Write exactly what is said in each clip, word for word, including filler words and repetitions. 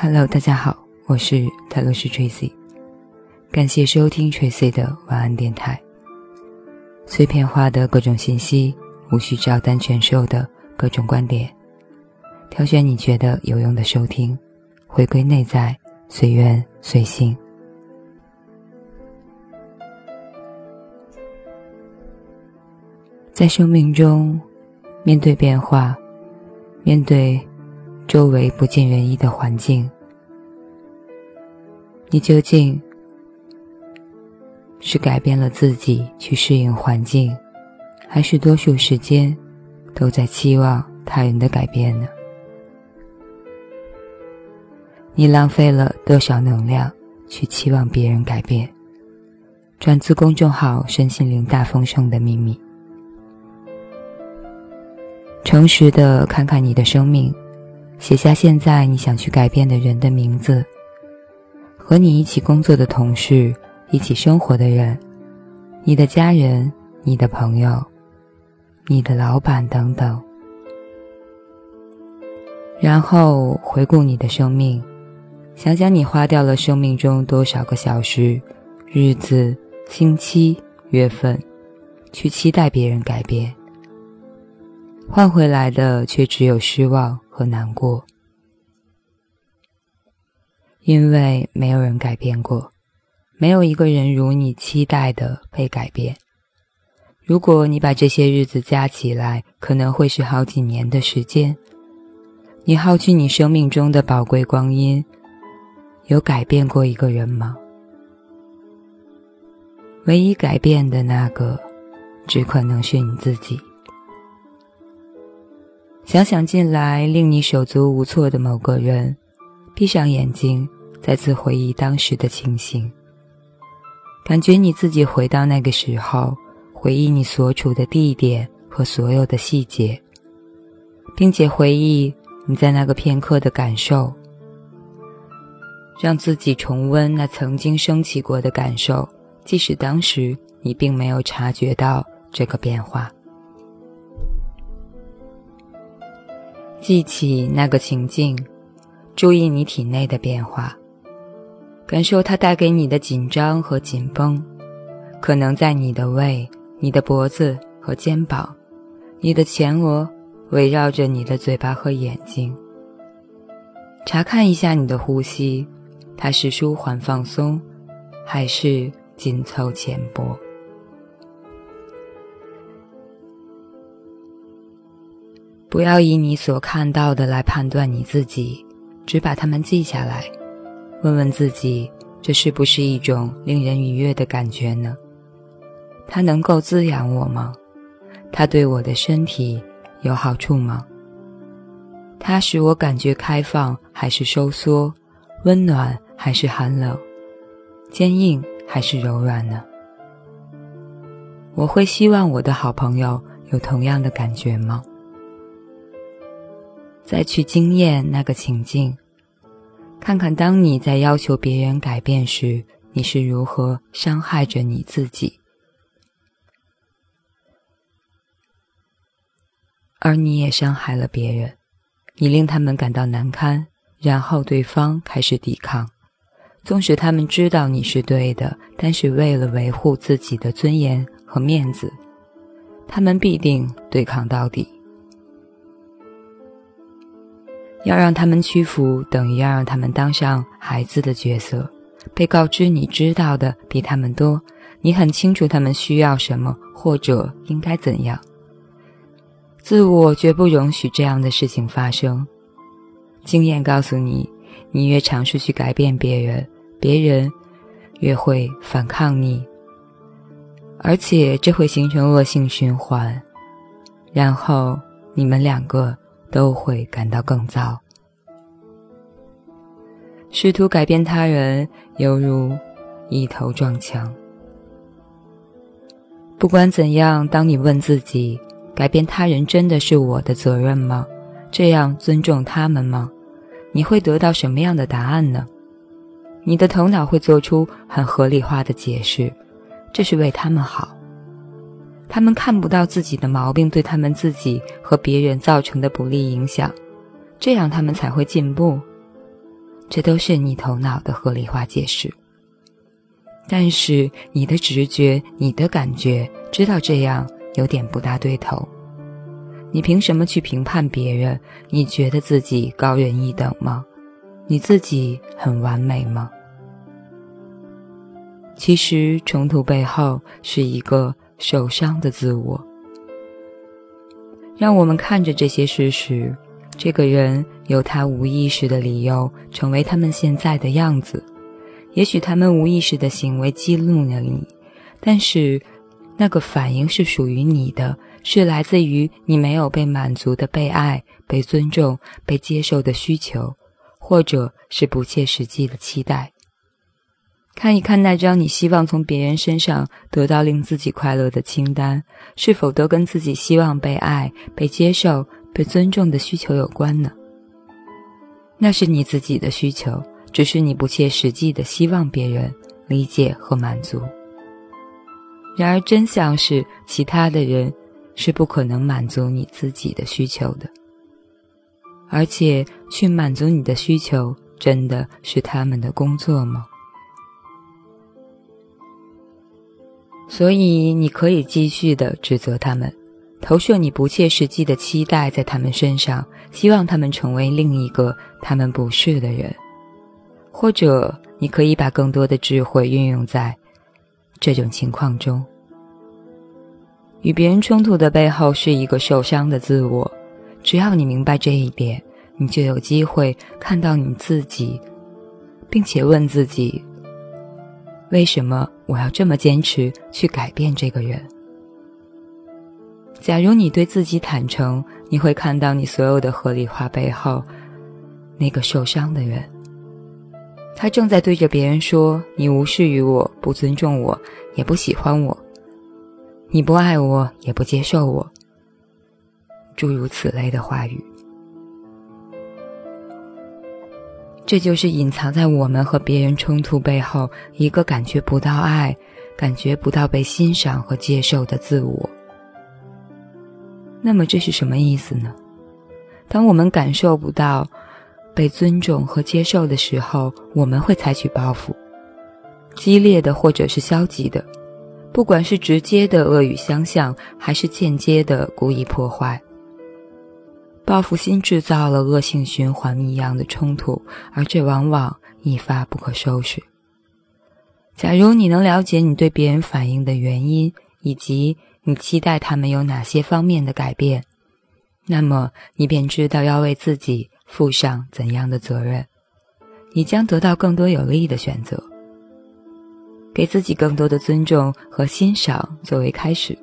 Hello， 大家好，我是 Telos Tracy， 感谢收听 Tracy 的晚安电台。碎片化的各种信息，无需照单全收的各种观点，挑选你觉得有用的收听，回归内在，随缘随性。在生命中，面对变化，面对周围不尽人意的环境，你究竟是改变了自己去适应环境，还是多数时间都在期望他人的改变呢？你浪费了多少能量去期望别人改变？转自公众号身心灵大丰盛的秘密。诚实地看看你的生命，写下现在你想去改变的人的名字，和你一起工作的同事，一起生活的人，你的家人，你的朋友，你的老板等等。然后回顾你的生命，想想你花掉了生命中多少个小时、日子、星期、月份，去期待别人改变。换回来的却只有失望和难过，因为没有人改变过，没有一个人如你期待的被改变。如果你把这些日子加起来，可能会是好几年的时间。你耗去你生命中的宝贵光阴，有改变过一个人吗？唯一改变的那个，只可能是你自己。想想近来令你手足无措的某个人，闭上眼睛，再次回忆当时的情形，感觉你自己回到那个时候，回忆你所处的地点和所有的细节，并且回忆你在那个片刻的感受，让自己重温那曾经升起过的感受，即使当时你并没有察觉到这个变化。记起那个情境，注意你体内的变化，感受它带给你的紧张和紧绷，可能在你的胃、你的脖子和肩膀、你的前额，围绕着你的嘴巴和眼睛。查看一下你的呼吸，它是舒缓放松，还是紧凑浅薄？不要以你所看到的来判断你自己，只把它们记下来，问问自己，这是不是一种令人愉悦的感觉呢？它能够滋养我吗？它对我的身体有好处吗？它使我感觉开放还是收缩，温暖还是寒冷，坚硬还是柔软呢？我会希望我的好朋友有同样的感觉吗？再去经验那个情境，看看当你在要求别人改变时，你是如何伤害着你自己，而你也伤害了别人，你令他们感到难堪，然后对方开始抵抗。纵使他们知道你是对的，但是为了维护自己的尊严和面子，他们必定对抗到底。要让他们屈服，等于要让他们当上孩子的角色，被告知你知道的比他们多，你很清楚他们需要什么或者应该怎样。自我绝不容许这样的事情发生。经验告诉你，你越尝试去改变别人，别人越会反抗你，而且这会形成恶性循环，然后你们两个都会感到更糟。试图改变他人，犹如一头撞墙。不管怎样，当你问自己，改变他人真的是我的责任吗？这样尊重他们吗？你会得到什么样的答案呢？你的头脑会做出很合理化的解释，这是为他们好。他们看不到自己的毛病对他们自己和别人造成的不利影响，这样他们才会进步。这都是你头脑的合理化解释。但是你的直觉，你的感觉知道这样有点不大对头，你凭什么去评判别人？你觉得自己高人一等吗？你自己很完美吗？其实冲突背后是一个受伤的自我。让我们看着这些事实，这个人有他无意识的理由成为他们现在的样子，也许他们无意识的行为激怒了你，但是那个反应是属于你的，是来自于你没有被满足的被爱、被尊重、被接受的需求，或者是不切实际的期待。看一看那张你希望从别人身上得到令自己快乐的清单，是否都跟自己希望被爱、被接受、被尊重的需求有关呢？那是你自己的需求，只是你不切实际的希望别人理解和满足。然而真相是，其他的人是不可能满足你自己的需求的，而且去满足你的需求真的是他们的工作吗？所以你可以继续的指责他们，投射你不切实际的期待在他们身上，希望他们成为另一个他们不是的人。或者你可以把更多的智慧运用在这种情况中。与别人冲突的背后是一个受伤的自我，只要你明白这一点，你就有机会看到你自己，并且问自己，为什么我要这么坚持去改变这个人？假如你对自己坦诚，你会看到你所有的合理化背后，那个受伤的人。他正在对着别人说，你无视于我，不尊重我，也不喜欢我，你不爱我，也不接受我，诸如此类的话语。这就是隐藏在我们和别人冲突背后一个感觉不到爱、感觉不到被欣赏和接受的自我。那么这是什么意思呢？当我们感受不到被尊重和接受的时候，我们会采取报复，激烈的或者是消极的，不管是直接的恶语相向，还是间接的故意破坏。报复心制造了恶性循环一样的冲突，而这往往一发不可收拾。假如你能了解你对别人反应的原因，以及你期待他们有哪些方面的改变，那么你便知道要为自己负上怎样的责任，你将得到更多有利的选择。给自己更多的尊重和欣赏作为开始，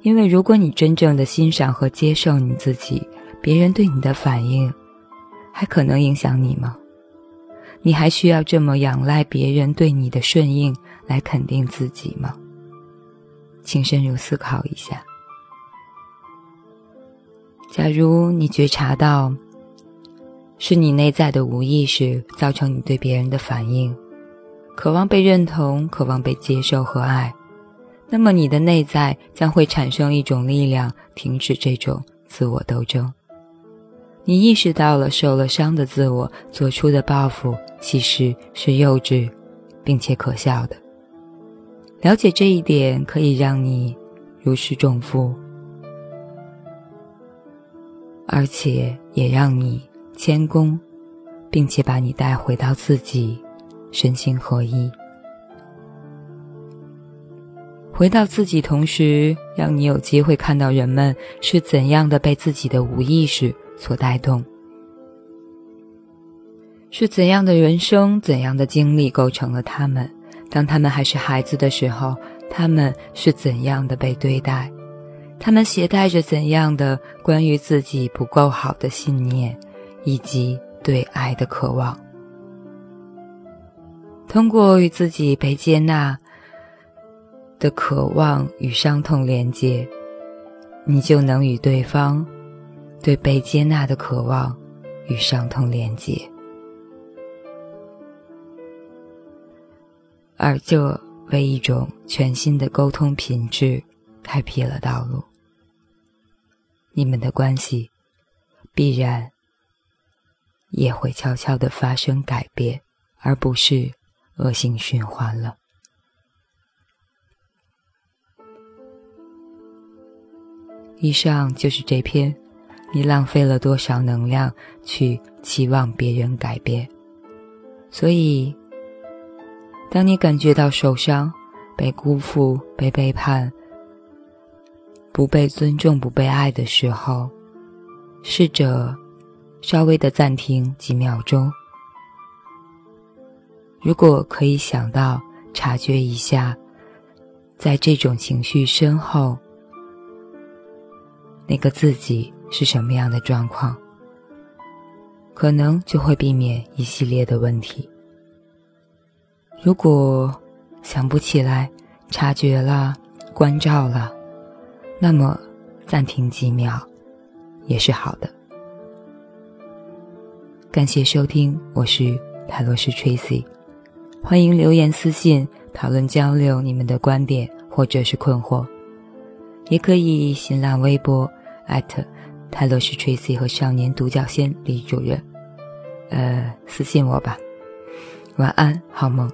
因为如果你真正的欣赏和接受你自己，别人对你的反应还可能影响你吗？你还需要这么仰赖别人对你的顺应来肯定自己吗？请深入思考一下。假如你觉察到是你内在的无意识造成你对别人的反应，渴望被认同，渴望被接受和爱，那么你的内在将会产生一种力量，停止这种自我斗争。你意识到了受了伤的自我做出的报复其实是幼稚并且可笑的。了解这一点可以让你如释重负，而且也让你谦恭，并且把你带回到自己身心合一。回到自己，同时让你有机会看到人们是怎样的被自己的无意识所带动，是怎样的人生、怎样的经历构成了他们。当他们还是孩子的时候，他们是怎样的被对待，他们携带着怎样的关于自己不够好的信念，以及对爱的渴望。通过与自己被接纳的渴望与伤痛连接，你就能与对方对被接纳的渴望与伤痛连接，而这为一种全新的沟通品质开辟了道路。你们的关系必然也会悄悄地发生改变，而不是恶性循环了。以上就是这篇你浪费了多少能量去期望别人改变。所以当你感觉到受伤、被辜负、被背叛、不被尊重、不被爱的时候，试着稍微的暂停几秒钟，如果可以想到，察觉一下在这种情绪身后那个自己是什么样的状况，可能就会避免一系列的问题。如果想不起来，察觉了，关照了，那么暂停几秒也是好的。感谢收听，我是Telos Tracy， 欢迎留言私信讨论交流你们的观点或者是困惑，也可以新浪微博 at Telos Tracy 和少年独角仙李主任，呃，私信我吧。晚安，好梦。